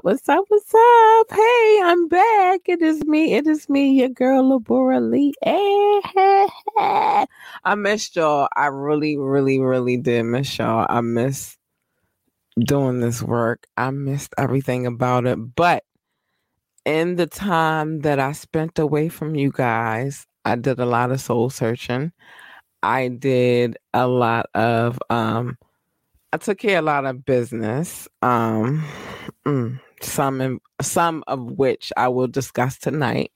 What's up? Hey, I'm back. It is me, your girl, Labora Lee. I missed y'all. I really, really, really did miss y'all. I missed doing this work. I missed everything about it. But in the time that I spent away from you guys, I did a lot of soul searching. I did a lot of, I took care of a lot of business, some of which I will discuss tonight.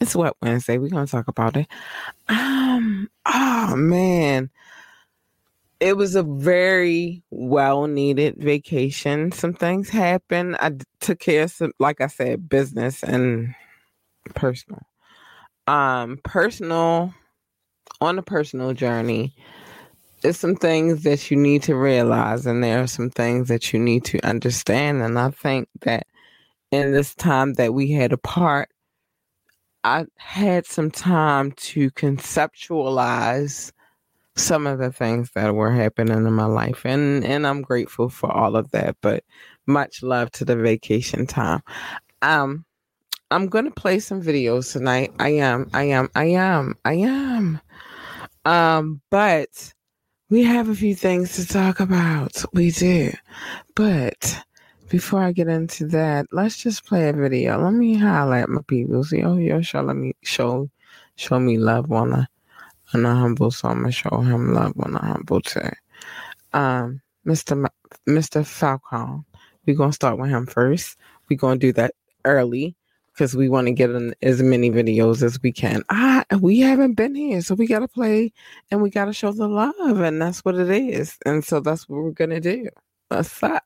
It's Wet Wednesday. We're going to talk about it. Oh, man. It was a very well-needed vacation. Some things happened. I took care of some, like I said, business and personal. On a personal journey, there's some things that you need to realize, and there are some things that you need to understand. And I think that in this time that we had apart, I had some time to conceptualize some of the things that were happening in my life. And I'm grateful for all of that, but much love to the vacation time. I'm going to play some videos tonight. I am. But we have a few things to talk about. We do. But before I get into that, let's just play a video. Let me holler at my people. See, oh, yo, show me love when I humble, so I'm going to show him love when I humble too. Mr. Falcon, we're going to start with him first. We're going to do that early, because we want to get in as many videos as we can. We haven't been here, so we got to play and we got to show the love, and that's what it is. And so that's what we're going to do. What's up?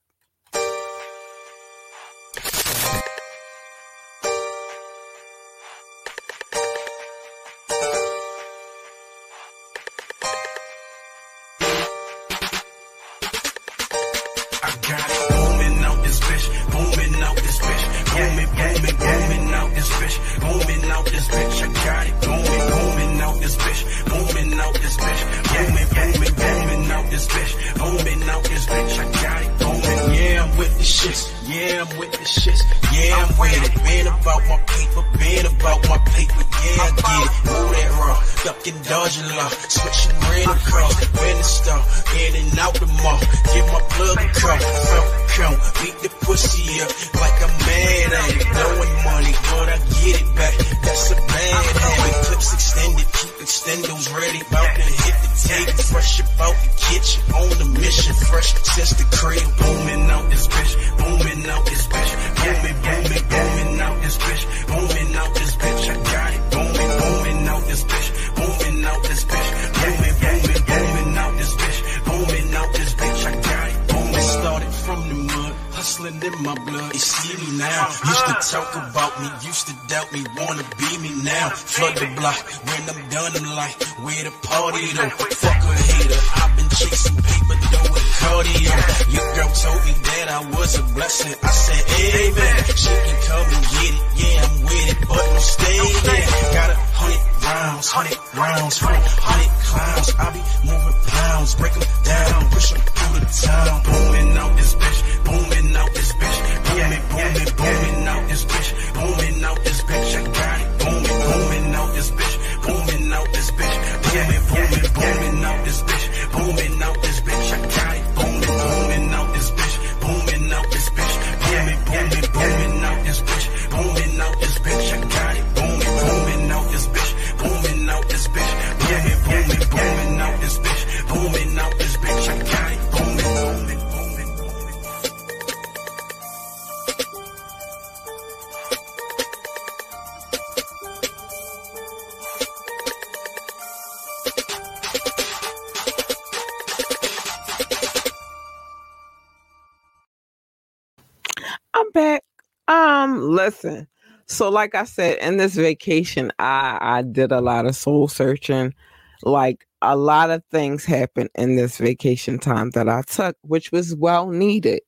Listen, so like I said, in this vacation, I did a lot of soul searching. Like, a lot of things happened in this vacation time that I took, which was well needed.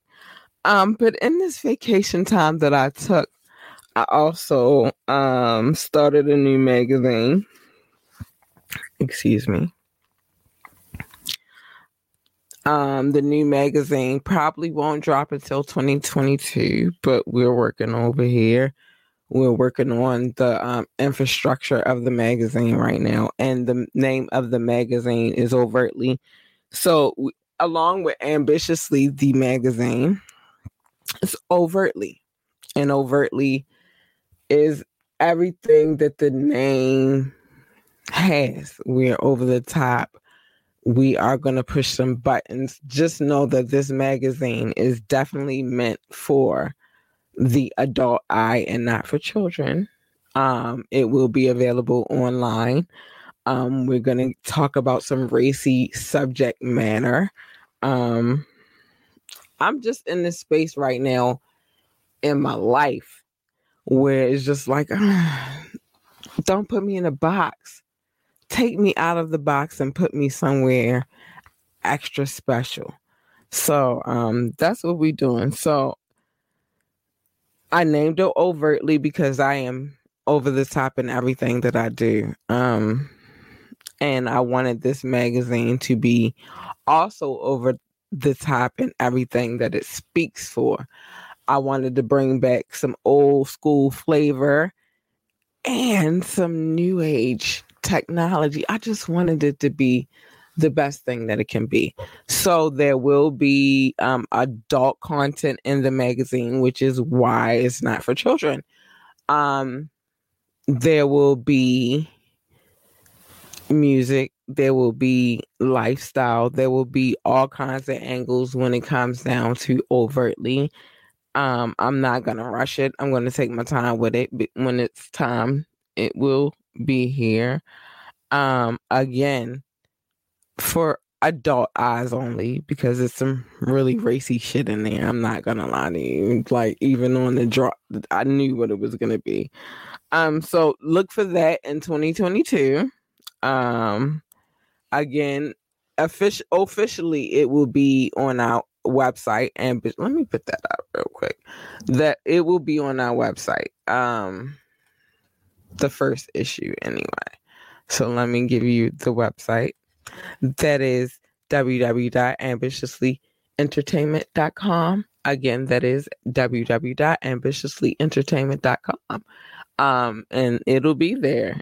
But in this vacation time that I took, I also started a new magazine. Excuse me. The new magazine probably won't drop until 2022, but we're working over here. We're working on the infrastructure of the magazine right now. And the name of the magazine is Overtly. So along with Ambitiously, the magazine, it's Overtly. And Overtly is everything that the name has. We're over the top. We are going to push some buttons. Just know that this magazine is definitely meant for the adult eye and not for children. It will be available online. We're going to talk about some racy subject matter. I'm just in this space right now in my life where it's just like, don't put me in a box. Take me out of the box and put me somewhere extra special. So that's what we're doing. So I named it Overtly because I am over the top in everything that I do. And I wanted this magazine to be also over the top in everything that it speaks for. I wanted to bring back some old school flavor and some new age technology. I just wanted it to be the best thing that it can be. So there will be adult content in the magazine, which is why it's not for children. There will be music. There will be lifestyle. There will be all kinds of angles when it comes down to Overtly. I'm not going to rush it. I'm going to take my time with it. But when it's time, it will be here. Again, for adult eyes only, because it's some really racy shit in there. I'm not gonna lie to you. Like, even on the drop, I knew what it was gonna be. So look for that in 2022. Again, officially it will be on our website. And let me put that out real quick. That it will be on our website. The first issue anyway. So let me give you the website. That is www.ambitiouslyentertainment.com. Again, that is www.ambitiouslyentertainment.com. And it'll be there.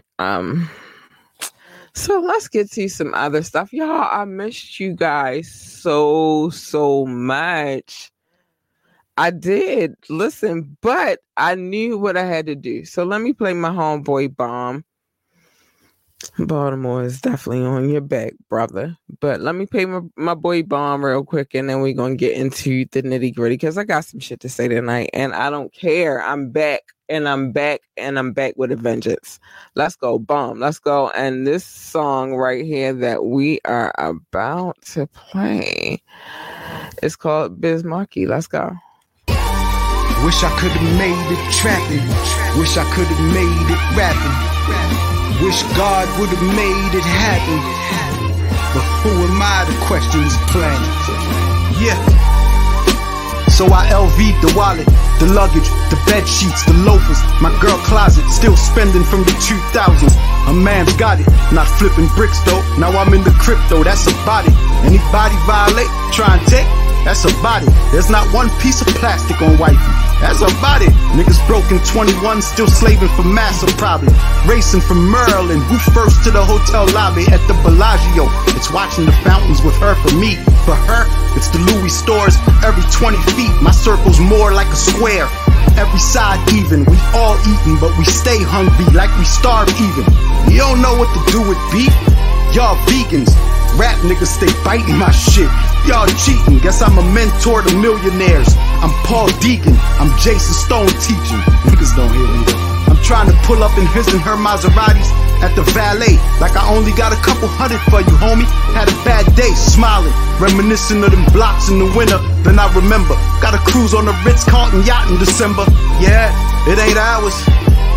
So let's get to some other stuff. Y'all, I missed you guys so much. I did. Listen, but I knew what I had to do. So let me play my homeboy Bomb. Baltimore is definitely on your back, brother. But let me pay my boy Bomb real quick, and then we're going to get into the nitty-gritty because I got some shit to say tonight, and I don't care. I'm back, and I'm back, and I'm back with a vengeance. Let's go, Bomb. Let's go. And this song right here that we are about to play is called Biz Markie. Let's go. Wish I could have made it trapping. Wish I could have made it rapping. Wish God would have made it happen. But who am I to question his plan? Yeah. So I LV'd the wallet, the luggage, the bed sheets, the loafers, my girl closet, still spending from the 2000s. A man's got it, not flipping bricks though. Now I'm in the crypto, that's about it. Anybody violate, try and take, that's about it. There's not one piece of plastic on wifey. That's about it. Niggas broken 21, still slaving for massa probably. Racing from Maryland, we first to the hotel lobby at the Bellagio. It's watching the fountains with her for me. For her, it's the Louis stores every 20 feet. My circle's more like a square. Every side even, we all eating, but we stay hungry like we starve even. You don't know what to do with beef. Y'all vegans. Rap niggas stay biting my shit. Y'all cheating. Guess I'm a mentor to millionaires. I'm Paul Deacon. I'm Jason Stone teaching. Niggas don't hear me. I'm trying to pull up in his and her Maseratis at the valet. Like I only got a couple hundred for you, homie. Had a bad day, smiling, reminiscing of them blocks in the winter. Then I remember, got a cruise on the Ritz-Carlton yacht in December. Yeah, it ain't ours.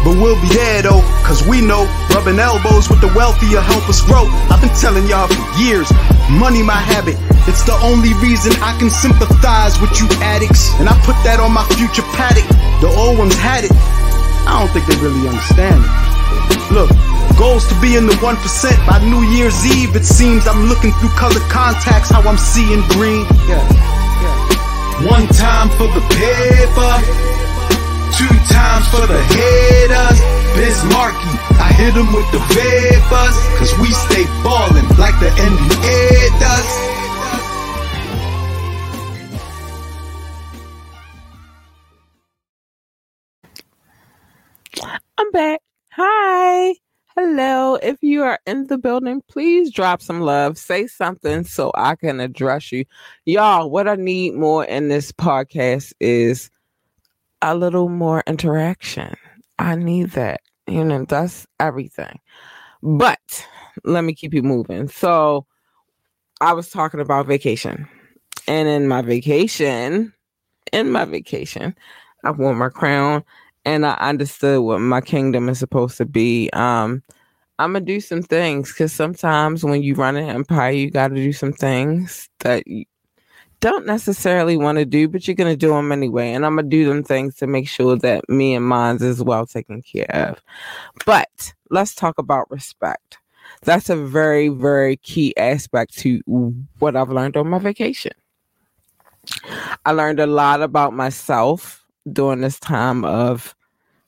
But we'll be there though, cause we know rubbing elbows with the wealthy will help us grow. I've been telling y'all for years, money my habit. It's the only reason I can sympathize with you addicts. And I put that on my future paddock. The old ones had it. I don't think they really understand it. Look, goals to be in the 1%. By New Year's Eve, it seems I'm looking through color contacts, how I'm seeing green. One time for the paper, two times for the haters. Bismarcky, I hit him with the vapors, cause we stay ballin' like the NBA does. I'm back. Hi. Hello. If you are in the building, please drop some love. Say something so I can address you. Y'all, what I need more in this podcast is a little more interaction. I need that. You know, that's everything. But let me keep you moving. So I was talking about vacation. And in my vacation, I wore my crown. And I understood what my kingdom is supposed to be. I'm going to do some things, because sometimes when you run an empire, you got to do some things that you don't necessarily want to do, but you're going to do them anyway. And I'm going to do them things to make sure that me and mine's is well taken care of. But let's talk about respect. That's a very, very key aspect to what I've learned on my vacation. I learned a lot about myself during this time of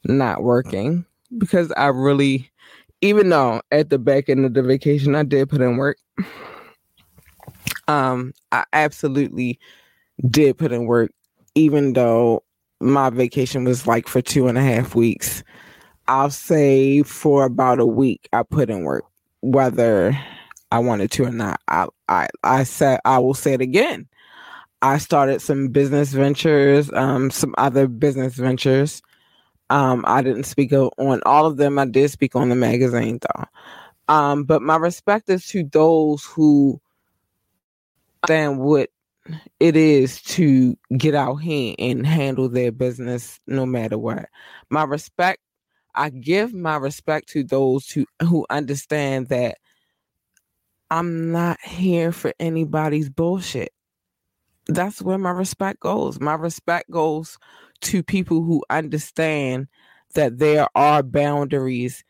not working, because I really, even though at the back end of the vacation I did put in work, I absolutely did put in work. Even though my vacation was like for 2.5 weeks, I'll say for about a week I put in work, whether I wanted to or not. I said, I will say it again, I started some business ventures, some other business ventures. I didn't speak on all of them. I did speak on the magazine, though. But my respect is to those who understand what it is to get out here and handle their business no matter what. My respect, I give my respect to those who understand that I'm not here for anybody's bullshit. That's where my respect goes. My respect goes to people who understand that there are boundaries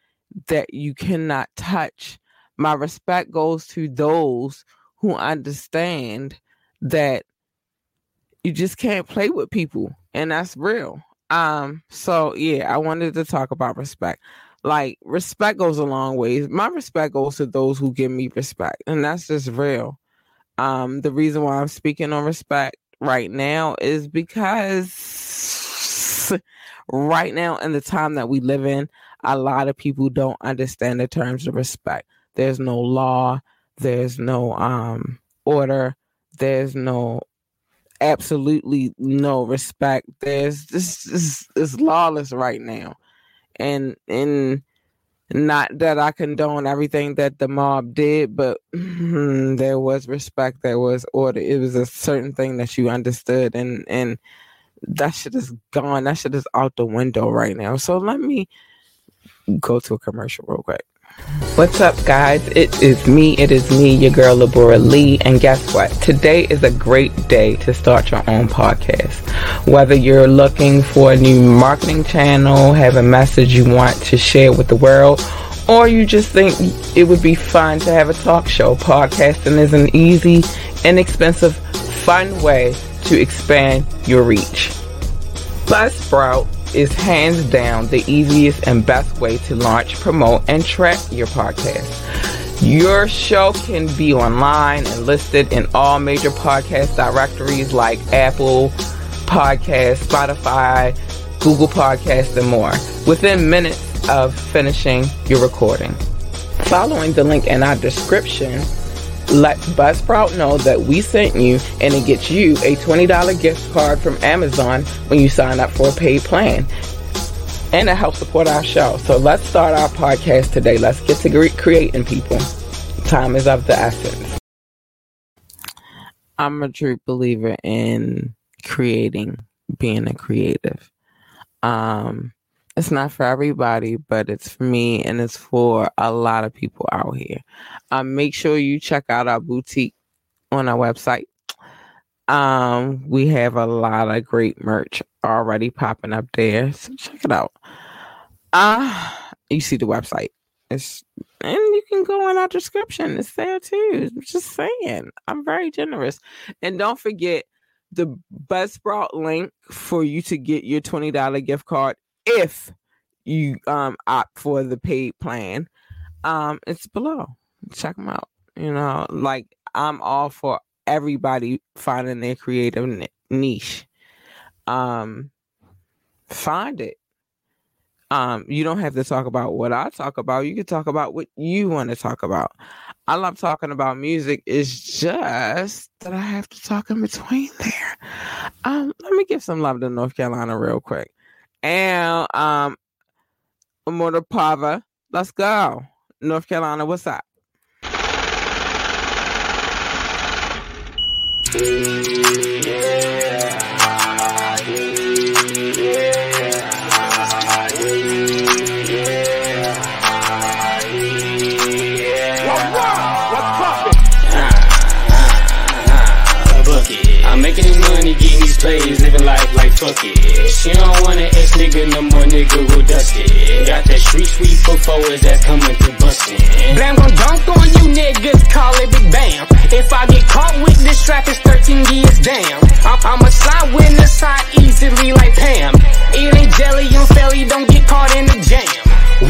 that you cannot touch. My respect goes to those who understand that you just can't play with people, and that's real. So yeah, I wanted to talk about respect. Like, respect goes a long ways. My respect goes to those who give me respect, and that's just real. The reason why I'm speaking on respect right now is because right now in the time that we live in, a lot of people don't understand the terms of respect. There's no law. There's no order. There's no, absolutely no respect. There's this is lawless right now. And not that I condone everything that the mob did, but there was respect, there was order. It was a certain thing that you understood, and that shit is gone. That shit is out the window right now. So let me go to a commercial real quick. What's up, guys? It is me, your girl Labora Lee, and guess what? Today is a great day to start your own podcast. Whether you're looking for a new marketing channel, have a message you want to share with the world, or you just think it would be fun to have a talk show, podcasting is an easy, inexpensive, fun way to expand your reach. Buzzsprout is hands down the easiest and best way to launch, promote, and track your podcast. Your show can be online and listed in all major podcast directories like Apple Podcasts, Spotify, Google Podcasts, and more within minutes of finishing your recording. Following the link in our description lets Buzzsprout know that we sent you, and it gets you a $20 gift card from Amazon when you sign up for a paid plan. And it helps support our show. So let's start our podcast today. Let's get to creating, people. Time is of the essence. I'm a true believer in creating, being a creative. It's not for everybody, but it's for me, and it's for a lot of people out here. Make sure you check out our boutique on our website. We have a lot of great merch already popping up there, so check it out. You see the website. And you can go in our description. It's there too. Just saying. I'm very generous. And don't forget the Buzzsprout link for you to get your $20 gift card if you opt for the paid plan. It's below. Check them out. You know, like I'm all for everybody finding their creative niche. Find it. You don't have to talk about what I talk about. You can talk about what you want to talk about. I love talking about music. It's just that I have to talk in between there. Let me give some love to North Carolina real quick. And Amora Pava, let's go. North Carolina, what's up? Plays, living life like fuck it. She don't want an ex nigga no more, nigga will dust it. Got that street sweep for forwards that's coming through bustin'. Blam gon' dunk on you niggas, call it big bam. If I get caught with this strap, it's 13 years damn. I'ma slide with the side easily like Pam. It ain't jelly, I'm fairly, don't get caught in the jam.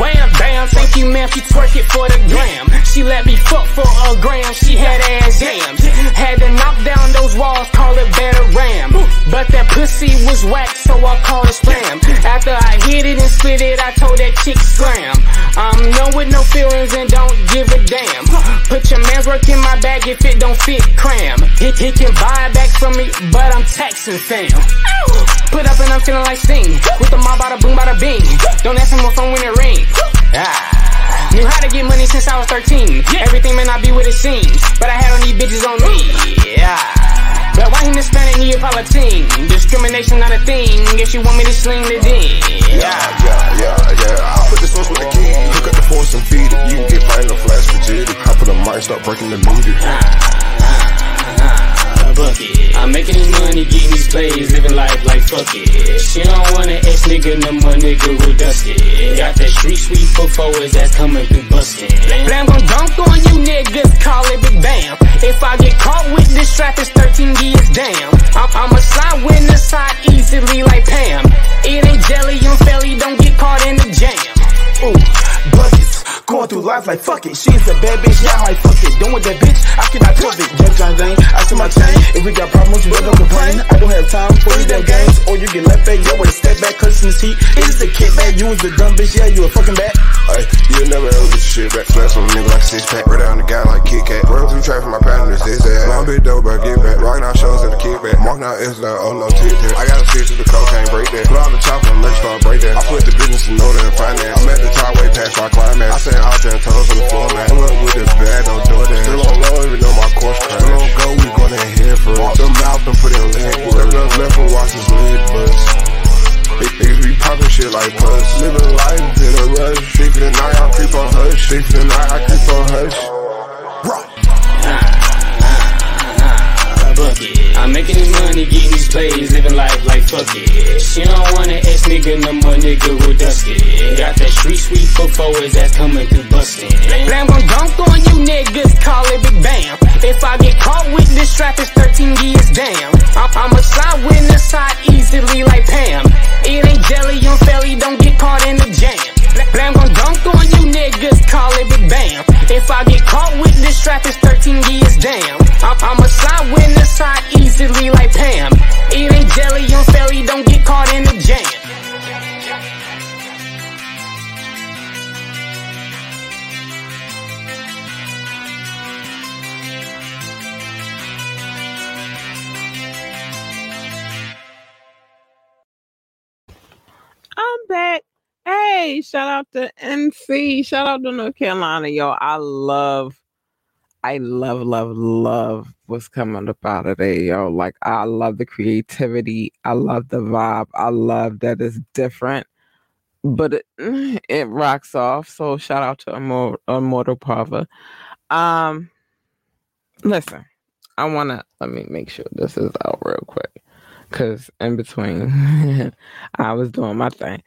Wham, bam, thank you ma'am, she twerk it for the gram. She let me fuck for a gram, she had ass jams. Had to knock down those walls, call it better ram. But that pussy was whack, so I call it slam. After I hit it and split it, I told that chick slam. I'm no with no feelings and don't give a damn. Put your man's work in my bag if it don't fit cram. He can buy it back from me, but I'm taxing fam. Put up and I'm feeling like sing. With the mob, bada boom, bada bing. Don't ask him my phone when it ring. Ah, knew how to get money since I was 13. Everything may not be what it seems, but I had on these bitches on me. Ah, but why him Hispanic Neapolitan? Discrimination not a thing. Guess you want me to sling the ding. Yeah. I put the sauce with the key. Hook up the force and feed it. You get right in the flash frigidity. Hop on the mic, stop breaking the meter. I'm making this money, getting these plays, living life like fuck it. She don't want an ex nigga, no more nigga will dust it. Got that street sweep for forwards that's coming through bustin'. Blam gon' dunk on you niggas, call it big bam. If I get caught with this strap, it's 13 years damn. I'ma slide with the side easily like Pam. It ain't jelly, I'm fairly, don't get caught in the jam. Ooh, buckets. Going through life like fuck it. She's a bad bitch, yeah, I like fuck it. Don't want that bitch, I cannot trust it. Jeff John Zane, I see my chain. If we got problems, we don't complain. I don't have time for these damn games. Or you get left back, yeah, with a step back, cussing this heat. It's the kickback, you was the dumb bitch, yeah, you a fucking bat. Ay, you'll never ever get your shit back. Flash on a nigga like six-pack. Right down the guy like Kit Kat. Run through traffic, my patterns, this ass. Long bitch dope, but I get back. Rockin' out shows at the kickback. Marking out Insta, like, oh no, tit that. I got a stick to the cocaine, break that. Put on the chopper and let's start break that. I put the business in order and finance. I'm at the top way past my climax. I said, out there and toes on the floor, man. I'm up with this bad, don't do that. Still on low, even though my course crash. Still on go, we gonna head for it. Walk them out, don't put their leg for it. Left, left, and watch this lid bust. Niggas be poppin' shit like puss. Living life in a rush. Sleep for the night, I creep on hush. Sleep for the night, I creep on hush. I'm making this money, getting these plays, living life like fuck it. She don't want an ex nigga, no more nigga will dust it. Got that street sweep for forwards that's coming through bustin'. Blam gon' dunk on you niggas, call it big bam. If I get caught with this strap, it's 13 years damn. I'ma slide with the side easily like Pam. It ain't jelly, I'm fairly, don't get caught in the jam. Blam gon' dunk on you niggas, call it big bam. If I get caught with this strap, it's 13 years damn. I'ma slide with the side easily like Pam. It ain't jelly, I'm fairly, don't get caught in the jam. I'm back. Hey, shout out to NC. Shout out to North Carolina, y'all. I love what's coming up out of there, yo. Like, I love the creativity. I love the vibe. I love that it's different, but it rocks off. So shout out to Immortal Pava. Listen, let me make sure this is out real quick. Cause in between I was doing my thing.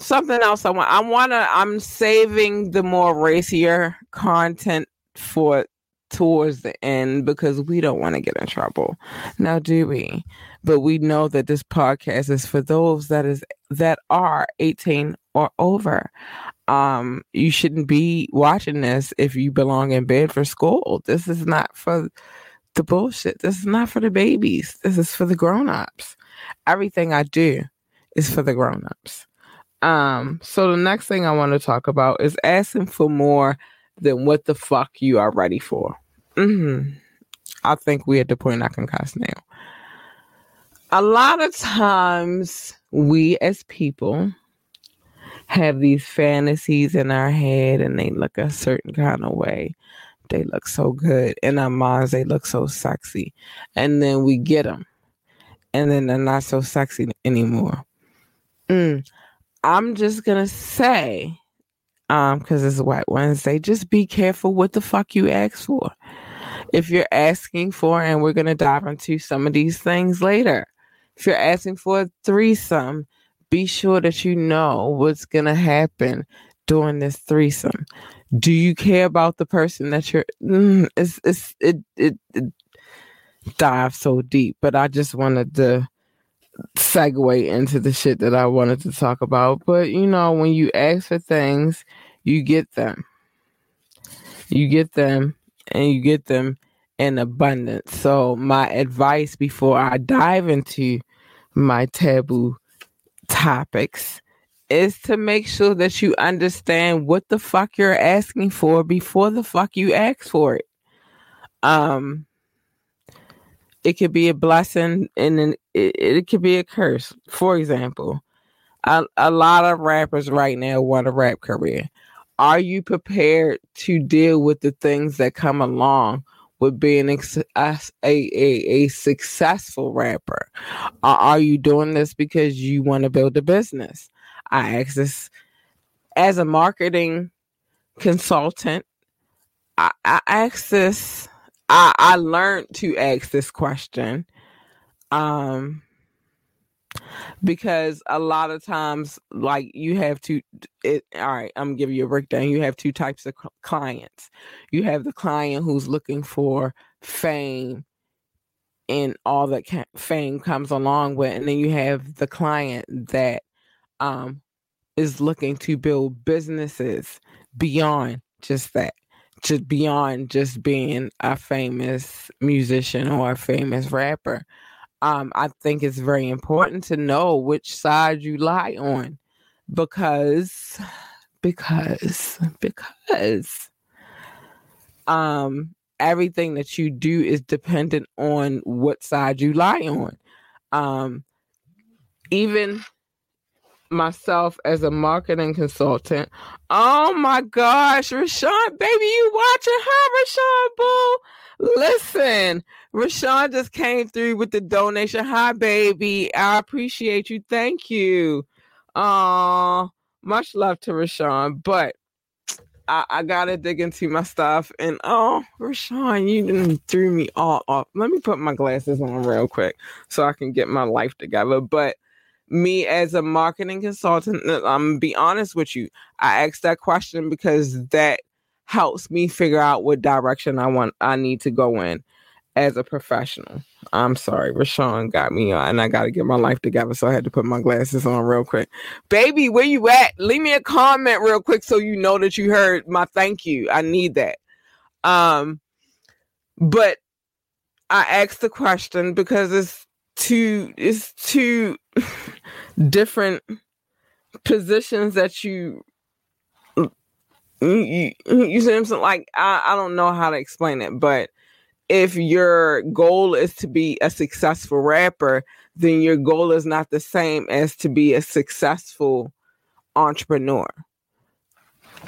Something else I'm saving the more racier content for towards the end because we don't want to get in trouble. Now, do we? But we know that this podcast is for those that are 18 or over. You shouldn't be watching this if you belong in bed for school. This is not for the bullshit. This is not for the babies. This is for the grown-ups. Everything I do is for the grown-ups. So the next thing I want to talk about is asking for more than what the fuck you are ready for. Mm-hmm. I think we're at the point I can cuss now. A lot of times we as people have these fantasies in our head and they look a certain kind of way. They look so good. In our minds, they look so sexy. And then we get them. And then they're not so sexy anymore. I'm just going to say, because it's White Wednesday, just be careful what the fuck you ask for. If you're asking for, and we're going to dive into some of these things later. If you're asking for a threesome, be sure that you know what's going to happen during this threesome. Do you care about the person that you're... It dives so deep, but I just wanted to segue into the shit that I wanted to talk about. But, you know, when you ask for things, you get them. You get them, and you get them in abundance. So my advice before I dive into my taboo topics is to make sure that you understand what the fuck you're asking for before the fuck you ask for it. It could be a blessing and then it could be a curse. For example, a lot of rappers right now want a rap career. Are you prepared to deal with the things that come along with being a successful rapper? Are you doing this because you want to build a business? I ask this as a marketing consultant. I ask this. I learned to ask this question because a lot of times, like, you have all right, I'm giving you a breakdown. You have two types of clients. You have the client who's looking for fame and all that fame comes along with, and then you have the client that is looking to build businesses beyond just that. Just beyond just being a famous musician or a famous rapper. I think it's very important to know which side you lie on because everything that you do is dependent on what side you lie on. Even myself as a marketing consultant. Oh my gosh, Rashawn, baby, you watching her, Rashawn, boo? Listen, Rashawn just came through with the donation. Hi, baby. I appreciate you. Thank you. Much love to Rashawn, but I gotta dig into my stuff. And Rashawn, you didn't threw me all off. Let me put my glasses on real quick so I can get my life together. But me as a marketing consultant, I'm going to be honest with you. I asked that question because that helps me figure out what direction I need to go in as a professional. I'm sorry, Rashawn got me on, and I got to get my life together, so I had to put my glasses on real quick. Baby, where you at? Leave me a comment real quick so you know that you heard my thank you. I need that. But I asked the question because it's two different positions that you see what I'm saying? Like, I don't know how to explain it, but if your goal is to be a successful rapper, then your goal is not the same as to be a successful entrepreneur.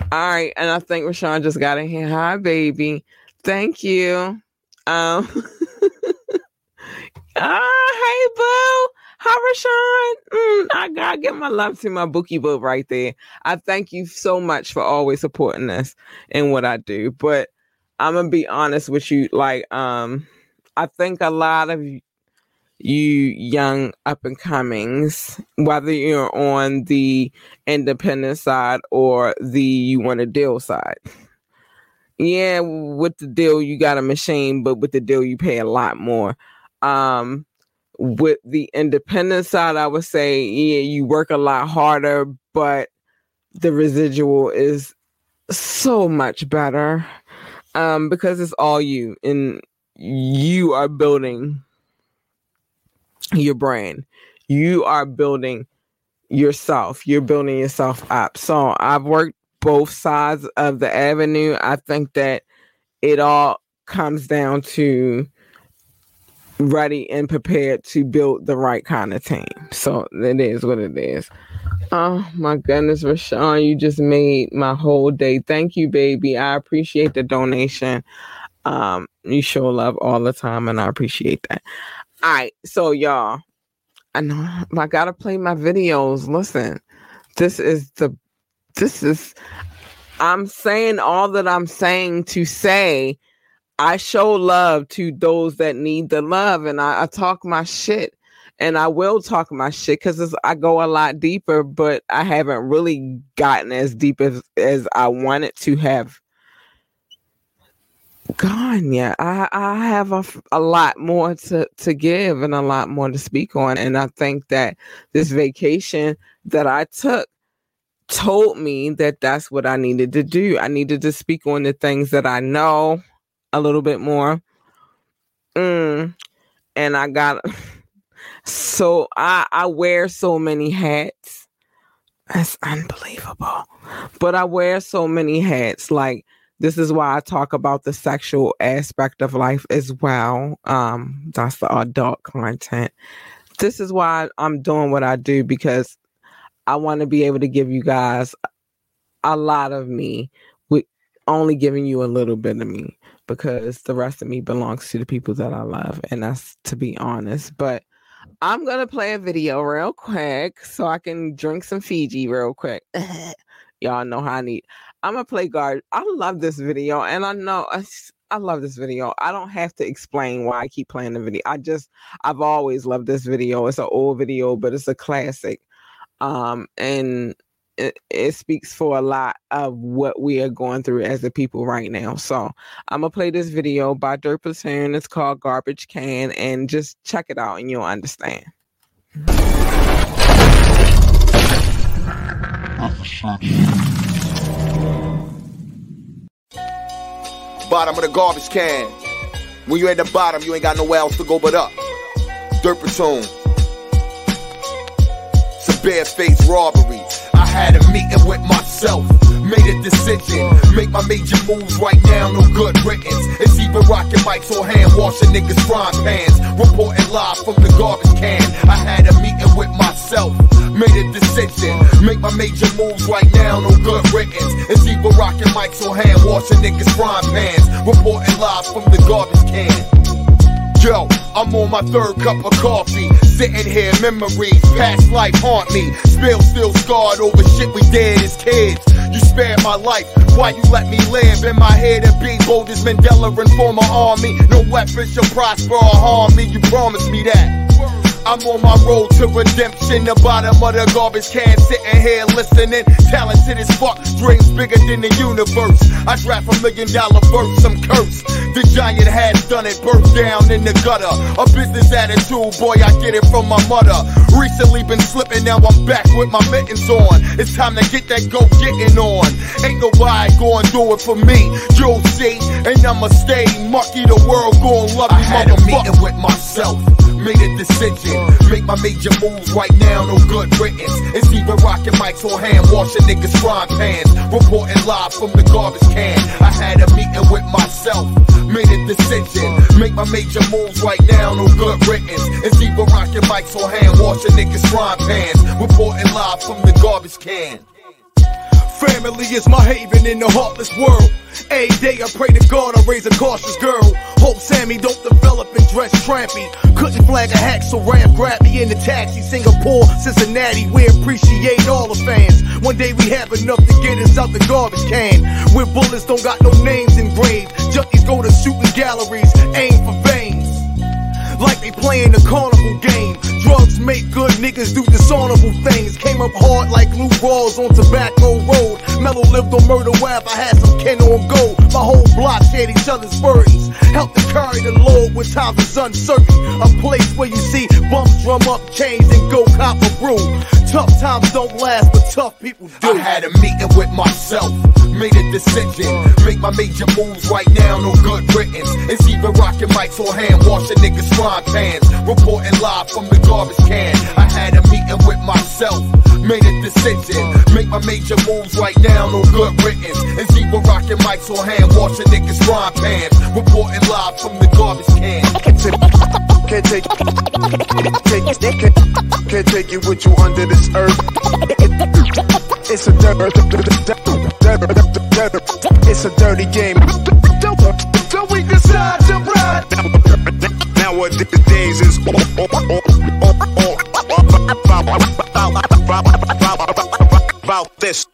All right. And I think Rashawn just got in here. Hi, baby. Thank you. Oh, hey, boo. Hi, Rashawn. I gotta give my love to my bookie boo right there. I thank you so much for always supporting us and what I do. But I'm going to be honest with you. Like, I think a lot of you young up-and-comings, whether you're on the independent side or the you want a deal side. Yeah, with the deal, you got a machine, but with the deal, you pay a lot more. With the independent side, I would say, yeah, you work a lot harder, but the residual is so much better because it's all you, and you are building your brand. You are building yourself. You're building yourself up. So I've worked both sides of the avenue. I think that it all comes down to ready and prepared to build the right kind of team. So that is what it is. Oh my goodness, Rashawn, you just made my whole day. Thank you, baby. I appreciate the donation. You show love all the time, and I appreciate that. All right, so y'all, I know I gotta play my videos. Listen, I'm saying all that I'm saying to say. I show love to those that need the love, and I talk my shit, and I will talk my shit because I go a lot deeper, but I haven't really gotten as deep as I wanted to have gone yet. I have a lot more to give and a lot more to speak on, and I think that this vacation that I took told me that that's what I needed to do. I needed to speak on the things that I know a little bit more. And I got... So I wear so many hats. That's unbelievable. But I wear so many hats. Like, this is why I talk about the sexual aspect of life as well. That's the adult content. This is why I'm doing what I do, because I want to be able to give you guys a lot of me with only giving you a little bit of me, because the rest of me belongs to the people that I love. And that's to be honest. But I'm going to play a video real quick so I can drink some Fiji real quick. Y'all know how I need. I'm going to play guard. I love this video. And I know I love this video. I don't have to explain why I keep playing the video. I've always loved this video. It's an old video, but it's a classic. And it speaks for a lot of what we are going through as a people right now. So I'm going to play this video by Dirt Platoon. It's called Garbage Can, and just check it out and you'll understand. Bottom of the garbage can. When you're at the bottom, you ain't got nowhere else to go but up. Dirt Platoon. It's a bare-faced robbery. I had a meeting with myself, made a decision, make my major moves right now, no good riddance. It's either rocking mics or hand washing niggas' frying pans, reporting live from the garbage can. I had a meeting with myself, made a decision, make my major moves right now, no good riddance. It's either rocking mics or hand washing niggas' frying pans, reporting live from the garbage can. Yo, I'm on my third cup of coffee, sitting here, memories, past life haunt me. Still scarred over shit we did as kids. You spared my life, why you let me live? In my head and be bold as Mandela and former army. No weapons shall prosper or harm me, you promised me that. I'm on my road to redemption, the bottom of the garbage can, sitting here listening, talented as fuck, dreams bigger than the universe. I draft $1 million verse, I'm cursed, the giant has done it, burst down in the gutter, a business attitude, boy I get it from my mother, recently been slipping, now I'm back with my mittens on, it's time to get that go getting on, ain't nobody gonna do it for me, you'll see, and I'ma stay mucky, the world gonna love me, motherfucker. I had a meeting with myself, made a decision. Make my major moves right now, no good riddance. It's either rocking mics or hand washing niggas' frying pans. Reporting live from the garbage can. I had a meeting with myself, made a decision. Make my major moves right now, no good riddance. It's either rocking mics or hand washing niggas' frying pans. Reporting live from the garbage can. Family is my haven in the heartless world. A day I pray to God I raise a cautious girl. Hope Sammy don't develop and dress trampy. Couldn't flag a hack, so Ram grabbed me in the taxi. Singapore, Cincinnati, we appreciate all the fans. One day we have enough to get us out the garbage can. Where bullets don't got no names engraved. Junkies go to shooting galleries, aim for veins. Like they play playing the carnival game. Drugs make good niggas do dishonorable things. Came up hard like Lou Rawls on Tobacco Road. Mellow lived on Murder Wave, I had some kin on gold. My whole block shared each other's burdens. Helped to carry the load when time is uncertain. A place where you see bumps drum up chains and go cop a brew. Tough times don't last, but tough people do. I had a meeting with myself, made a decision. Make my major moves right now, no good riddance. It's either rocking mics or hand washing niggas' frying pans. Reporting live from the garbage can. I had a meeting with myself, made a decision. Make my major moves right now, no good riddance. It's either rocking mics or hand washing niggas' frying pans. Reporting live from the garbage can. Can't take you with you under this earth. It's a dirty game. Don't we decide to ride? Nowadays is all about this.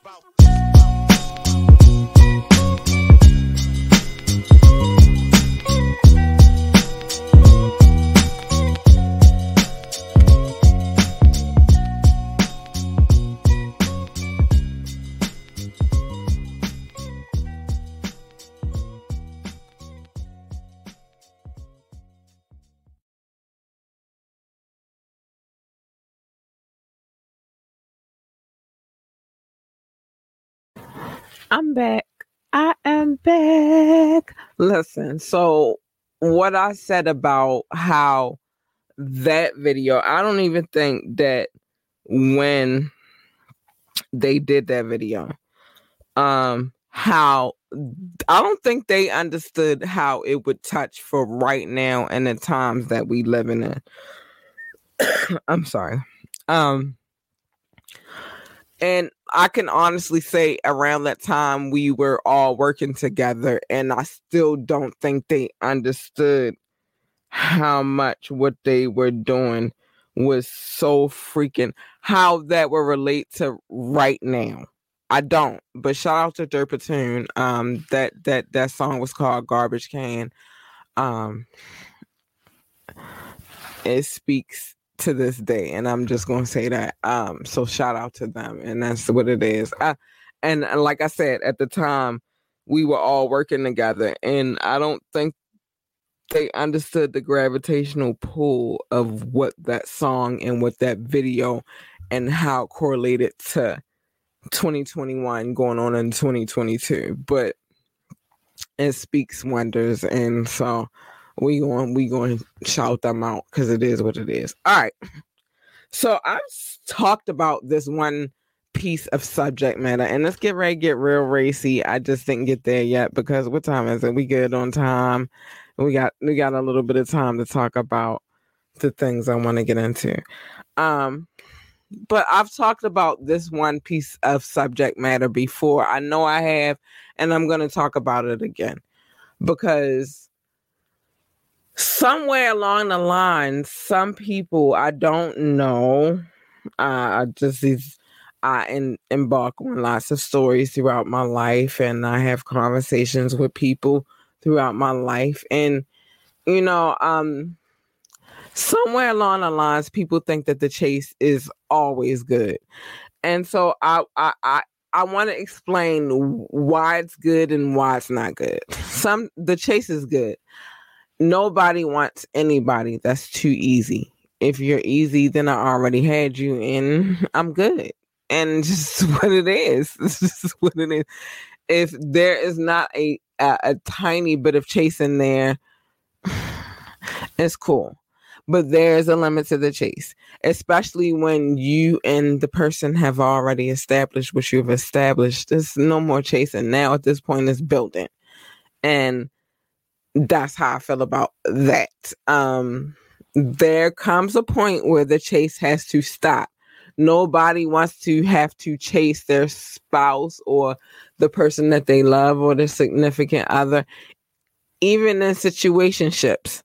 I'm back. I am back. Listen, so what I said about how that video, I don't even think that when they did that video, how I don't think they understood how it would touch for right now and the times that we living in. I'm sorry. And I can honestly say around that time we were all working together, and I still don't think they understood how much what they were doing was so freaking, how that would relate to right now. I don't, but shout out to Dirt Platoon. That song was called Garbage Can. It speaks to this day, and I'm just gonna say that. So shout out to them, and that's what it is. And like I said, at the time we were all working together, and I don't think they understood the gravitational pull of what that song and what that video and how it correlated to 2021 going on in 2022. But it speaks wonders, and so we going to shout them out because it is what it is. All right. So I've talked about this one piece of subject matter, and let's get ready to get real racy. I just didn't get there yet because what time is it? We good on time. We got a little bit of time to talk about the things I want to get into. But I've talked about this one piece of subject matter before. I know I have, and I'm going to talk about it again because somewhere along the line, some people, I don't know, I embark on lots of stories throughout my life, and I have conversations with people throughout my life. And, you know, somewhere along the lines, people think that the chase is always good. And so I want to explain why it's good and why it's not good. The chase is good. Nobody wants anybody that's too easy. If you're easy, then I already had you and I'm good. And just what it is. It's just what it is. If there is not a tiny bit of chase in there, it's cool. But there's a limit to the chase, especially when you and the person have already established what you've established. There's no more chasing now at this point. It's building. And that's how I feel about that. There comes a point where the chase has to stop. Nobody wants to have to chase their spouse or the person that they love or their significant other, even in situationships.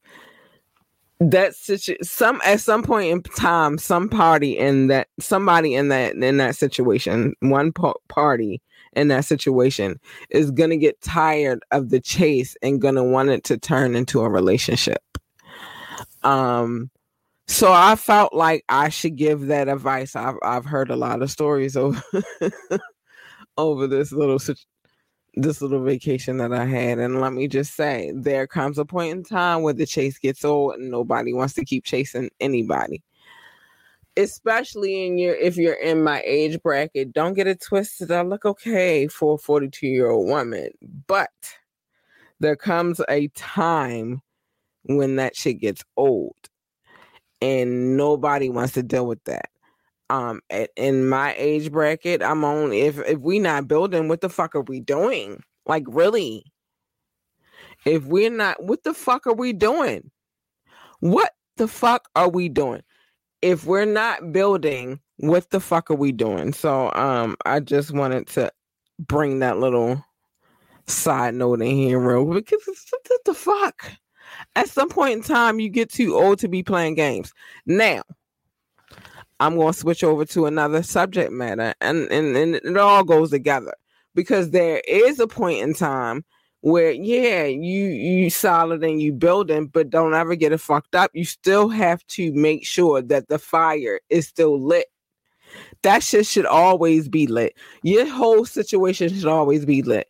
At some point in time, one party in that situation is going to get tired of the chase and going to want it to turn into a relationship. So I felt like I should give that advice. I've heard a lot of stories over this little vacation that I had. And let me just say, there comes a point in time where the chase gets old and nobody wants to keep chasing anybody. Especially if you're in my age bracket, don't get it twisted. I look okay for a 42-year-old woman, but there comes a time when that shit gets old and nobody wants to deal with that. In my age bracket, I'm only, if we not building, what the fuck are we doing? Like, really? If we're not, what the fuck are we doing? What the fuck are we doing? If we're not building, what the fuck are we doing? So I just wanted to bring that little side note in here real quick, because what the fuck? At some point in time, you get too old to be playing games. Now, I'm going to switch over to another subject matter, and it all goes together, because there is a point in time where, yeah, you solid and you building, but don't ever get it fucked up. You still have to make sure that the fire is still lit. That shit should always be lit. Your whole situation should always be lit.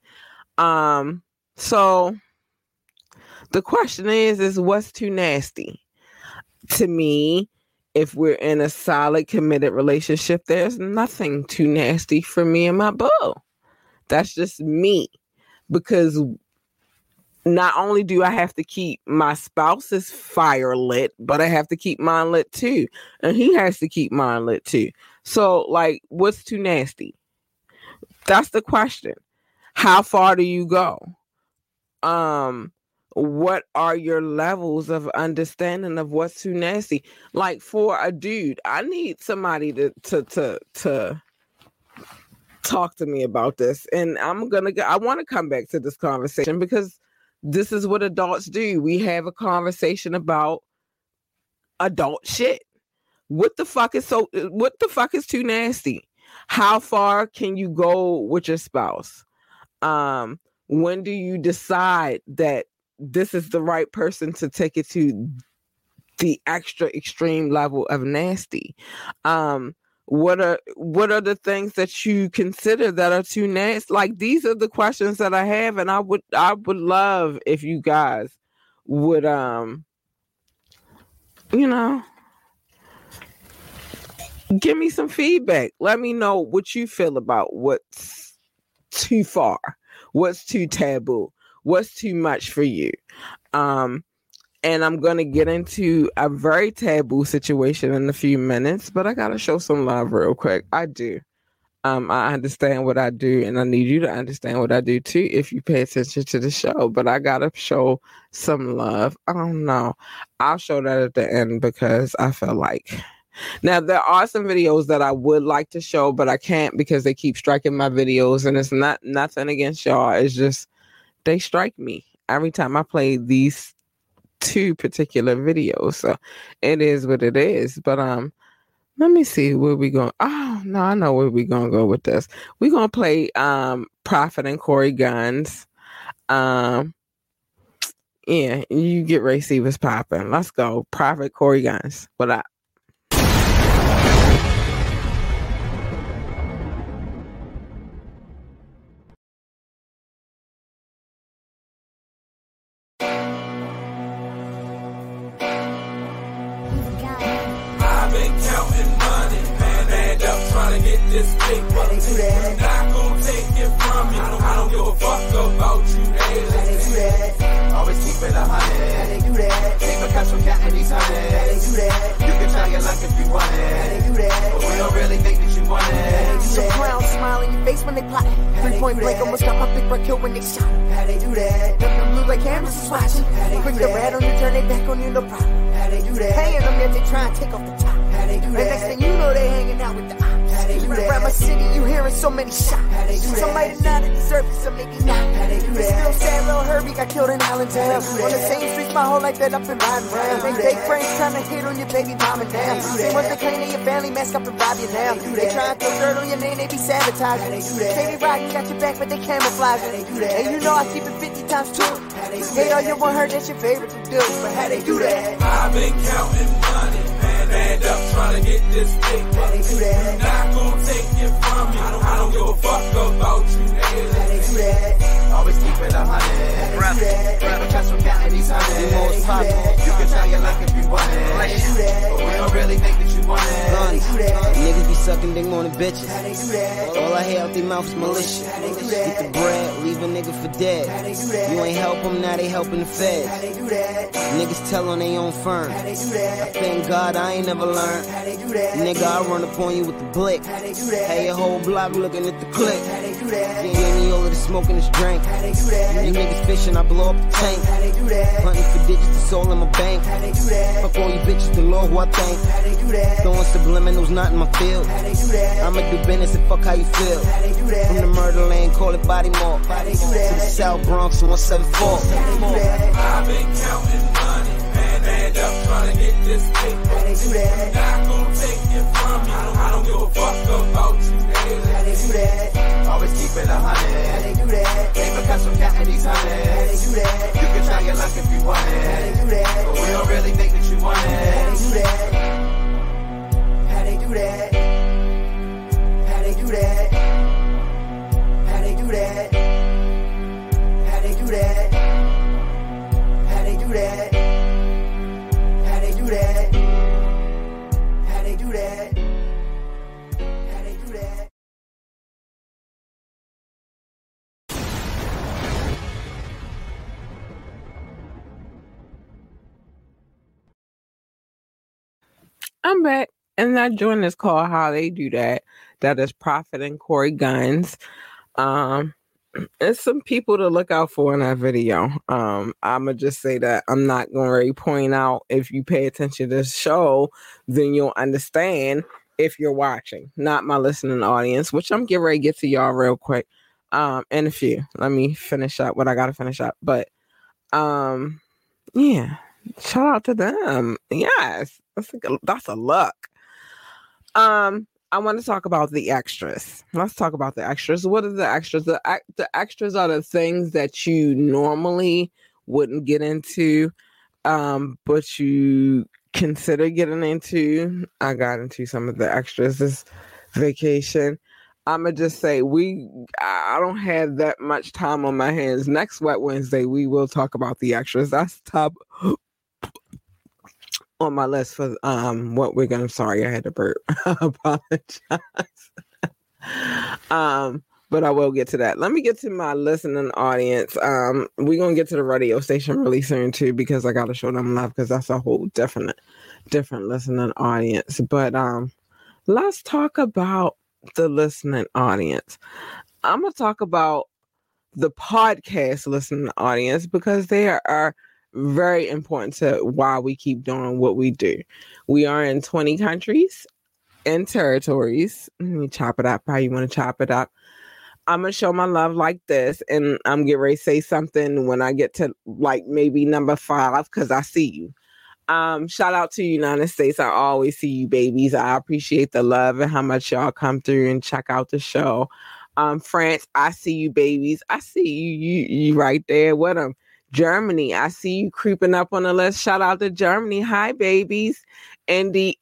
So the question is what's too nasty? To me, if we're in a solid, committed relationship, there's nothing too nasty for me and my boo. That's just me. Because not only do I have to keep my spouse's fire lit, but I have to keep mine lit too. And he has to keep mine lit too. So, like, what's too nasty? That's the question. How far do you go? What are your levels of understanding of what's too nasty? Like, for a dude, I need somebody to talk to me about this, and I want to come back to this conversation, because this is what adults do. We have a conversation about adult shit. What the fuck is too nasty? How far can you go with your spouse? When do you decide that this is the right person to take it to the extra extreme level of nasty? What are the things that you consider that are too nasty? Like, these are the questions that I have, and I would love if you guys would, give me some feedback. Let me know what you feel about what's too far, what's too taboo, what's too much for you. And I'm going to get into a very taboo situation in a few minutes, but I got to show some love real quick. I do. I understand what I do, and I need you to understand what I do too if you pay attention to the show, but I got to show some love. I don't know. I'll show that at the end, because I feel like... Now, there are some videos that I would like to show, but I can't, because they keep striking my videos, and it's not nothing against y'all. It's just they strike me every time I play these two particular videos, so it is what it is. But let me see where we going. Oh no, I know where we gonna go with this. We're gonna play Prophet and Corey Guns. Yeah, you get receivers popping. Let's go, Prophet, Corey Guns. What up? They be rocking, got your back, but they camouflage it. And you know I keep it 50 times two. Hate all you want her, that's your favorite to do. But how they do that? I've been counting money, man. mad up trying to get this paper. You're not gonna take it from me. I don't give a fuck about you, nigga. Always keep it up my head. Rapper, catch from counting these hundreds. Most times, you can try your luck if you want it. But we don't really think that you want it. Niggas be sucking dick more than bitches. All I hear out their mouth is militia. Get the bread, leave a nigga for dead. You ain't help them, now they helping the feds. Niggas tell on they own firm. Thank God I ain't never learned. Nigga, I run up on you with the blick. Hey, your whole block looking at the clip. They gave me all of the smoke and this drink. You niggas fishing, I blow up the tank. Hunting for digits, the soul in my bank. Fuck all you bitches, the Lord who I thank. Throwing subliminals, not in my field. I'ma do business and fuck how you feel. From the murder lane, call it body mark. To the South Bronx, 174. I've been counting money, mad up trying to get this paper. Not gonna take it from me. I don't give a fuck about you, nigga. Always keep it 100. Paper cuts from counting these hundreds. You can try your luck if you want it, but we don't really think that you want it. How they do that? How they do that? How they do that? How they do that? How they do that? How they do that? How they do that? How they do that? I'm back, and I joined this call How They Do That. That is Prophet and Corey Guns. There's some people to look out for in that video. I'ma just say that I'm not gonna really point out. If you pay attention to the show, then you'll understand if you're watching, not my listening audience, which I'm getting ready to get to y'all real quick. And a few. Let me finish up what I gotta finish up. But yeah, shout out to them. Yes, that's a look. I want to talk about the extras. Let's talk about the extras. What are the extras? The extras are the things that you normally wouldn't get into, but you consider getting into. I got into some of the extras this vacation. I'ma just say I don't have that much time on my hands. Next Wet Wednesday, we will talk about the extras. That's top on my list for what we're gonna. Sorry, I had to burp. I apologize. But I will get to that. Let me get to my listening audience. We're gonna get to the radio station really soon too, because I gotta show them love, because that's a whole different listening audience. But let's talk about the listening audience. I'm gonna talk about the podcast listening audience, because they are very important to why we keep doing what we do. We are in 20 countries and territories. You chop it up how you want to chop it up. I'm going to show my love like this, and I'm getting ready to say something when I get to like maybe number 5, because I see you. Shout out to United States. I always see you babies. I appreciate the love and how much y'all come through and check out the show. France, I see you babies. I see you right there with them. Germany, I see you creeping up on the list. Shout out to Germany. Hi, babies. India,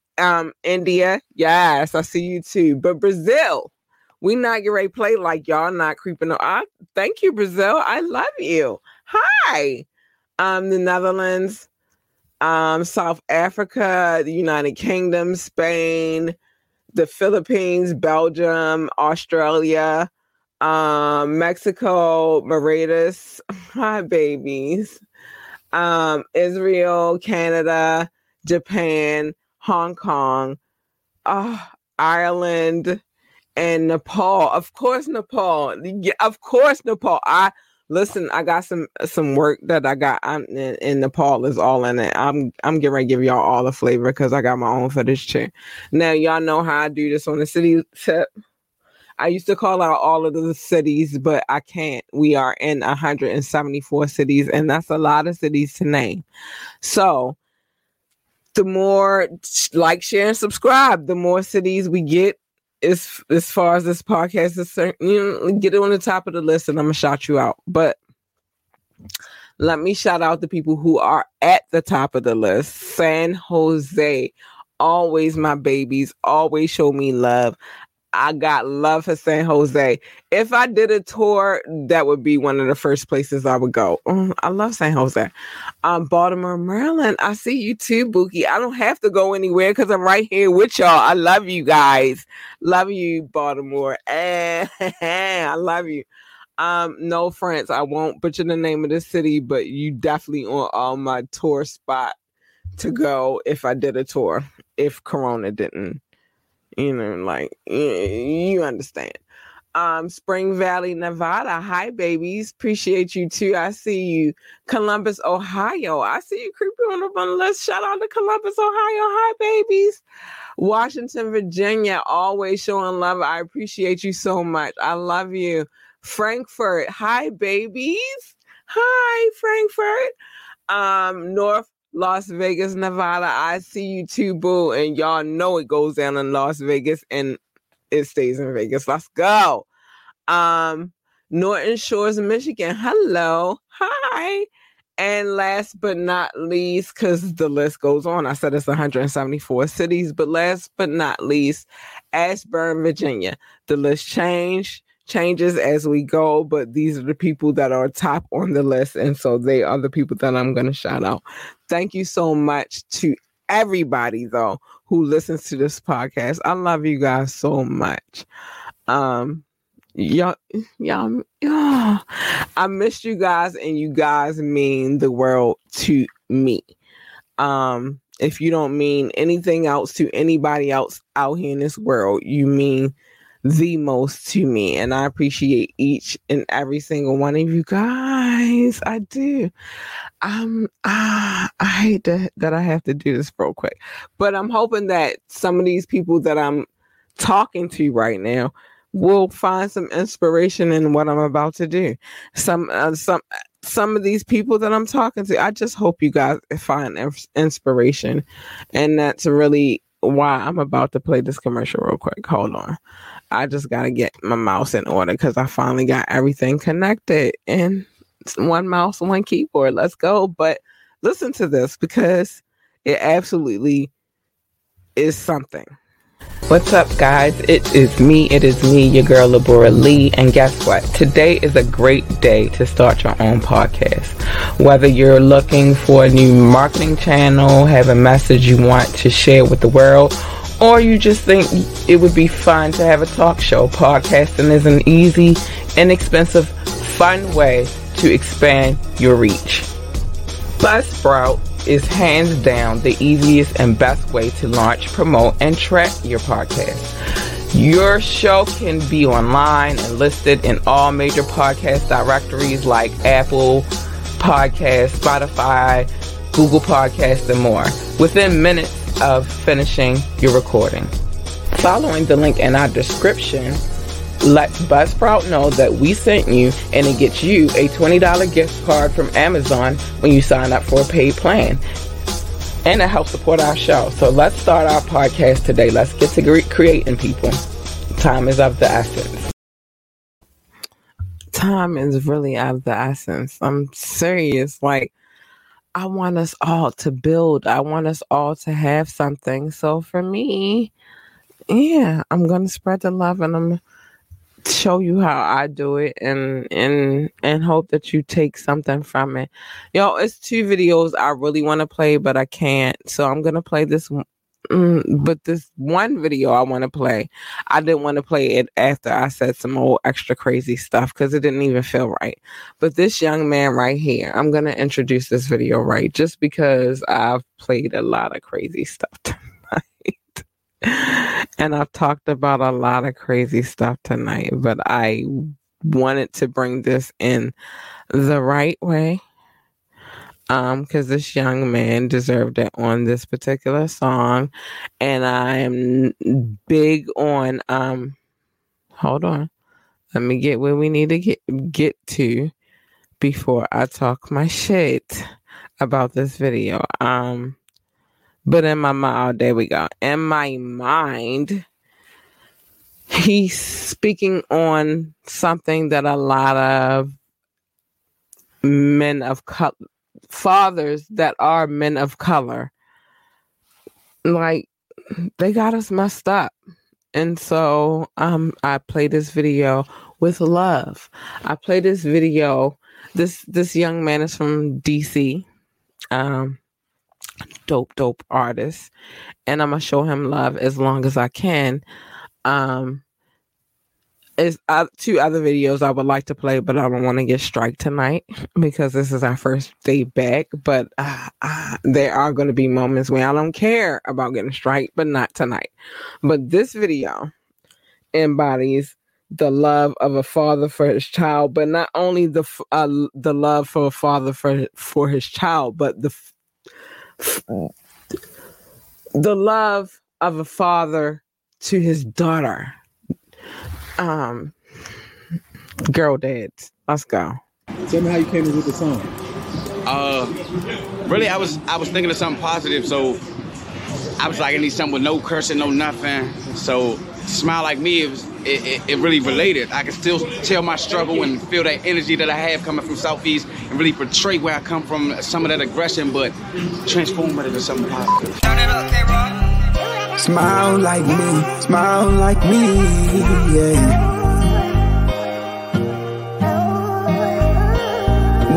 yes, I see you too. But Brazil, we not get ready to play like y'all not creeping up. Thank you, Brazil. I love you. Hi. The Netherlands, South Africa, the United Kingdom, Spain, the Philippines, Belgium, Australia, Mexico, Mauritius, hi babies, Israel, Canada, Japan, Hong Kong, Ireland, and Nepal. Of course Nepal. I got some work that I got. I'm in Nepal is all in it. I'm getting ready to give y'all all the flavor, because I got my own for this chair. Now y'all know how I do this on the city tip. I used to call out all of the cities, but I can't. We are in 174 cities, and that's a lot of cities to name. So the more like, share, and subscribe, the more cities we get as far as this podcast is concerned. Get it on the top of the list, and I'm going to shout you out. But let me shout out the people who are at the top of the list. San Jose, always my babies, always show me love. I got love for San Jose. If I did a tour, that would be one of the first places I would go. I love San Jose. Baltimore, Maryland. I see you too, Buki. I don't have to go anywhere because I'm right here with y'all. I love you guys. Love you, Baltimore. I love you. No, France, I won't butcher the name of the city, but you definitely on all my tour spot to go if I did a tour, if Corona didn't. You know, like, you understand. Spring Valley, Nevada. Hi, babies. Appreciate you, too. I see you. Columbus, Ohio. I see you creeping on up on the list. Shout out to Columbus, Ohio. Hi, babies. Washington, Virginia. Always showing love. I appreciate you so much. I love you. Frankfurt. Hi, babies. Hi, Frankfurt. North Las Vegas, Nevada. I see you too, boo. And y'all know it goes down in Las Vegas and it stays in Vegas. Let's go. Norton Shores, Michigan. Hello. Hi. And last but not least, because the list goes on, I said it's 174 cities, but last but not least, Ashburn, Virginia. The list changes as we go, but these are the people that are top on the list, and so they are the people that I'm going to shout out. Thank you so much to everybody, though, who listens to this podcast. I love you guys so much. Y'all, I missed you guys, and you guys mean the world to me. If you don't mean anything else to anybody else out here in this world, you mean the most to me, and I appreciate each and every single one of you guys. I do. I hate that I have to do this real quick, but I'm hoping that some of these people that I'm talking to right now will find some inspiration in what I'm about to do. Some of these people that I'm talking to, I just hope you guys find inspiration, and that's really why I'm about to play this commercial real quick. Hold on. I just got to get my mouse in order because I finally got everything connected, and it's one mouse, one keyboard. Let's go. But listen to this because it absolutely is something. What's up, guys? It is me, your girl Labora Lee, and guess what? Today is a great day to start your own podcast. Whether you're looking for a new marketing channel, have a message you want to share with the world, or you just think it would be fun to have a talk show, podcasting is an easy, inexpensive, fun way to expand your reach. Buzzsprout is hands down the easiest and best way to launch, promote, and track your podcast. Your show can be online and listed in all major podcast directories like Apple Podcasts, Spotify, Google Podcasts, and more within minutes of finishing your recording. Following the link in our description lets Buzzsprout know that we sent you, and it gets you a $20 gift card from Amazon when you sign up for a paid plan. And it helps support our show. So let's start our podcast today. Let's get to creating, people. Time is of the essence. Time is really of the essence. I'm serious. Like, I want us all to build. I want us all to have something. So for me, yeah, I'm going to spread the love, and I'm show you how I do it, and hope that you take something from it. Yo, it's two videos I really want to play, but I can't. So I'm going to play this, but this one video I want to play. I didn't want to play it after I said some old extra crazy stuff because it didn't even feel right. But this young man right here, I'm going to introduce this video right just because I've played a lot of crazy stuff tonight. And I've talked about a lot of crazy stuff tonight, but I wanted to bring this in the right way because this young man deserved it on this particular song. And I am big on, hold on, let me get where we need to get to before I talk my shit about this video. But in my mind, there we go. In my mind, he's speaking on something that a lot of men of color, fathers that are men of color, like they got us messed up. And so I play this video with love. I play this video. This young man is from DC. Dope artist. And I'm going to show him love as long as I can. It's two other videos I would like to play, but I don't want to get striked tonight because this is our first day back. But there are going to be moments where I don't care about getting striked, but not tonight. But this video embodies the love of a father for his child, but not only the love for a father for his child, but the love of a father to his daughter. Girl dads, let's go. Tell me how you came up with the song. Really, I was thinking of something positive, so I was like, I need something with no cursing, no nothing. So Smile Like Me, it really related. I can still tell my struggle and feel that energy that I have coming from Southeast and really portray where I come from, some of that aggression, but transform it into something positive. Smile like me, yeah.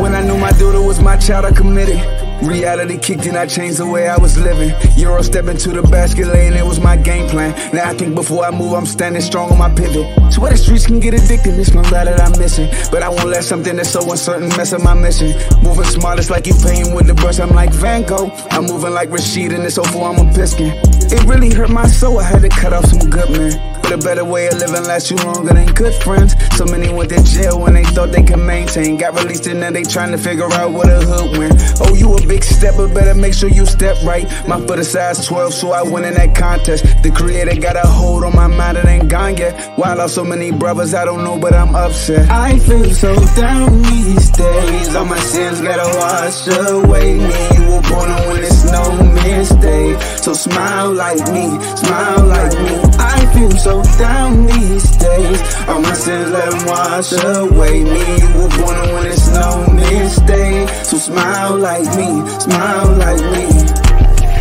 When I knew my daughter was my child, I committed. Reality kicked in, I changed the way I was living. Euro stepping to the basket lane, it was my game plan. Now I think before I move, I'm standing strong on my pivot. To where the streets can get addicted, it's my life that I'm missing. But I won't let something that's so uncertain mess up my mission. Moving smart, it's like you painting with the brush, I'm like Van Gogh. I'm moving like Rashid and it's over, I'm a piston. It really hurt my soul, I had to cut off some good men. But a better way of living lasts you longer than good friends. So many went to jail when they thought they could maintain. Got released and now they trying to figure out what a hood went. Oh, you a big step, but better make sure you step right. My foot is size 12, so I win in that contest. The creator got a hold on my mind, it ain't gone yet. Why I lost so many brothers, I don't know, but I'm upset. I feel so down these days. All my sins gotta wash away. Me, you were born on when it's no mistake. So smile like me, smile like me. I feel so down these days. All my sins, let them wash away. Me, you were born on when it's no mistake. So smile like me. Smile like me.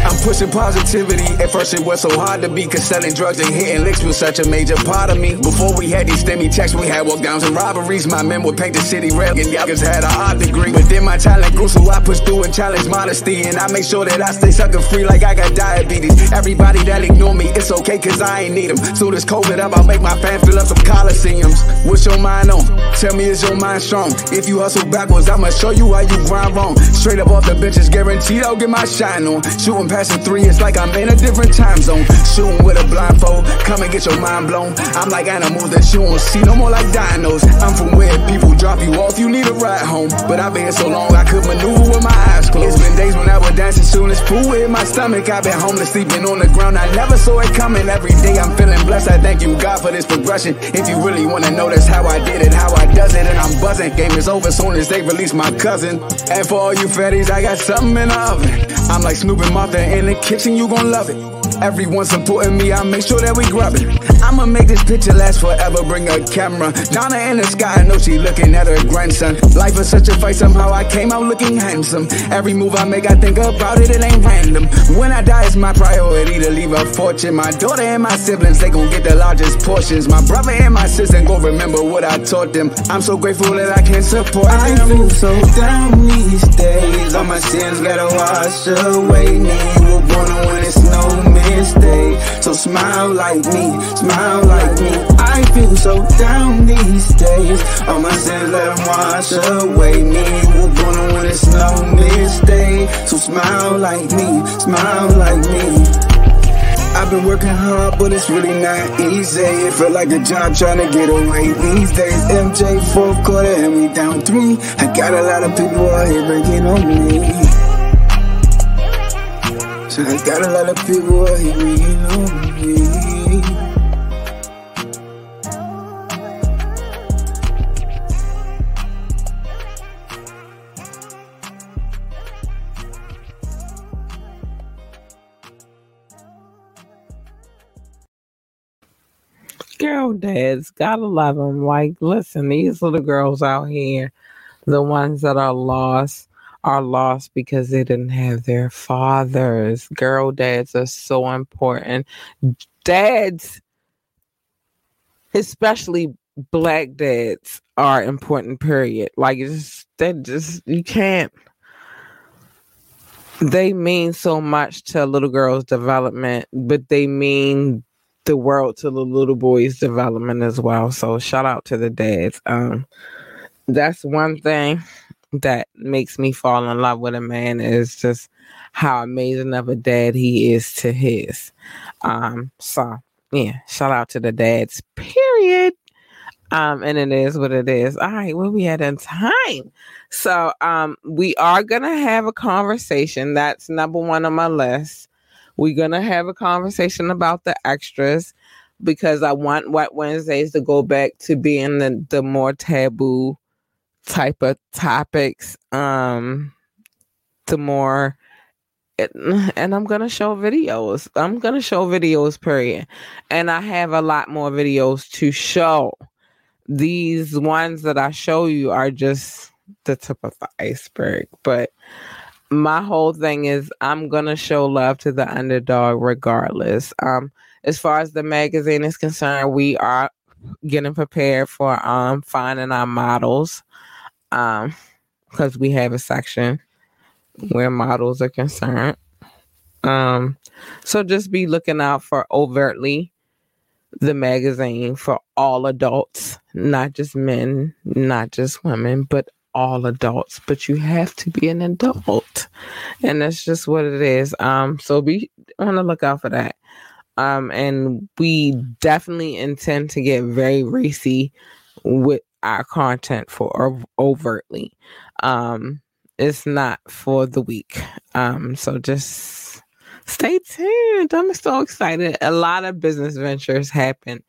I'm pushing positivity. At first it was so hard to be, cause selling drugs and hitting licks was such a major part of me. Before we had these STEMI checks, we had walkdowns and robberies. My men would paint the city red and y'all just had a hard degree. But then my talent grew, so I pushed through and challenged modesty. And I make sure that I stay sucker free like I got diabetes. Everybody that ignore me, it's okay cause I ain't need them. So this COVID up, I'll make my fans fill up some coliseums. What's your mind on? Tell me is your mind strong? If you hustle backwards, I'ma show you how you grind wrong. Straight up off the benches, guaranteed I'll get my shine on. Shooting passing three, it's like I'm in a different time zone. Shooting with a blindfold, come and get your mind blown. I'm like animals that you don't see, no more like dinos. I'm from where people drop you off, you need a ride home. But I've been here so long, I could maneuver with my eyes closed. It's been days when I would dance as soon as poo in my stomach. I've been homeless, sleeping on the ground, I never saw it coming. Every day I'm feeling blessed, I thank you God for this progression. If you really wanna know, that's how I did it, how I does it. And I'm buzzing, game is over soon as they release my cousin. And for all you fatties, I got something in the oven. I'm like Snoop and Martha in the kitchen, you gon' love it. Everyone's supporting me, I make sure that we grab it. I'ma make this picture last forever, bring a camera. Donna in the sky, I know she looking at her grandson. Life is such a fight, somehow I came out looking handsome. Every move I make, I think about it, it ain't random. When I die, it's my priority to leave a fortune. My daughter and my siblings, they gon' get the largest portions. My brother and my sister gon' remember what I taught them. I'm so grateful that I can support them. I feel so down these days, all my sins gotta wash away. Me, you were born when it's no mistake. So smile like me, smile like me. I feel so down these days, all my sins let them wash away. Me, you were born when it's no mistake. So smile like me, smile like me. I've been working hard, but it's really not easy. It felt like a job trying to get away these days. MJ fourth quarter and we down 3. I got a lot of people out here breaking on me. So I got a lot of people out here breaking on me. Girl dads, gotta love them. Like, listen, these little girls out here, the ones that are lost, are lost because they didn't have their fathers. Girl dads are so important. Dads, especially Black dads, are important, period. Like, it's just, you can't. They mean so much to a little girl's development, but they mean the world to the little boy's development as well. So shout out to the dads. That's one thing that makes me fall in love with a man, is just how amazing of a dad he is to his. So yeah, shout out to the dads, period. And it is what it is. All right, well, we had in time. So we are going to have a conversation. That's number one on my list. We're going to have a conversation about the extras, because I want Wet Wednesdays to go back to being the more taboo type of topics. The more... And I'm going to show videos. I'm going to show videos, period. And I have a lot more videos to show. These ones that I show you are just the tip of the iceberg. But my whole thing is I'm going to show love to the underdog regardless. As far as the magazine is concerned, we are getting prepared for finding our models, because we have a section where models are concerned. So just be looking out for Overtly, the magazine, for all adults, not just men, not just women, but all adults. But you have to be an adult, and that's just what it is. So be on the lookout for that. And we definitely intend to get very racy with our content for Overtly. It's not for the weak. So just stay tuned. I'm so excited. A lot of business ventures happen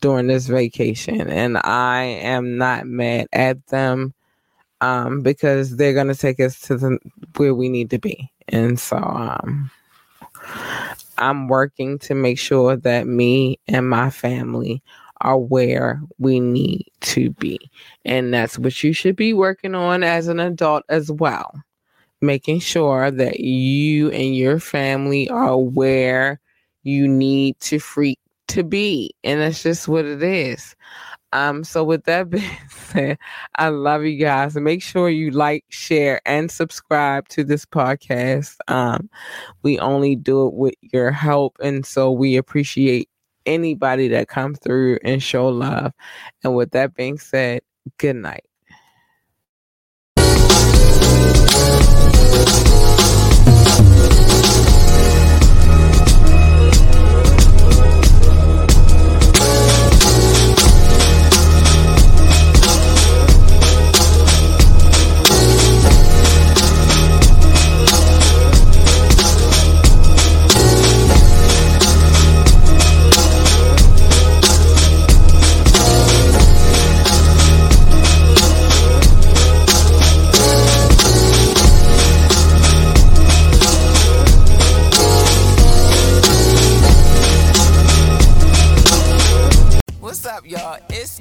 during this vacation, and I am not mad at them, because they're going to take us to where we need to be. And so I'm working to make sure that me and my family are where we need to be. And that's what you should be working on as an adult as well. Making sure that you and your family are where you need to freak to be. And that's just what it is. So with that being said, I love you guys. Make sure you like, share, and subscribe to this podcast. We only do it with your help. And so we appreciate anybody that comes through and show love. And with that being said, good night.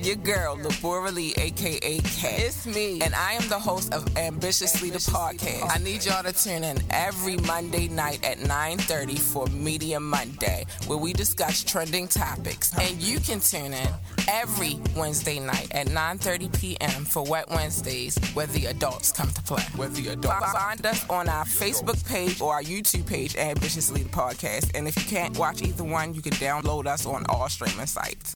Your girl, Labora Lee, a.k.a. Cat. It's me. And I am the host of Ambitiously, the podcast. I need y'all to tune in every Monday night at 9:30 for Media Monday, where we discuss trending topics. And you can tune in every Wednesday night at 9:30 p.m. for Wet Wednesdays, where the adults come to play. Find us on our Facebook page or our YouTube page, Ambitiously, the podcast. And if you can't watch either one, you can download us on all streaming sites.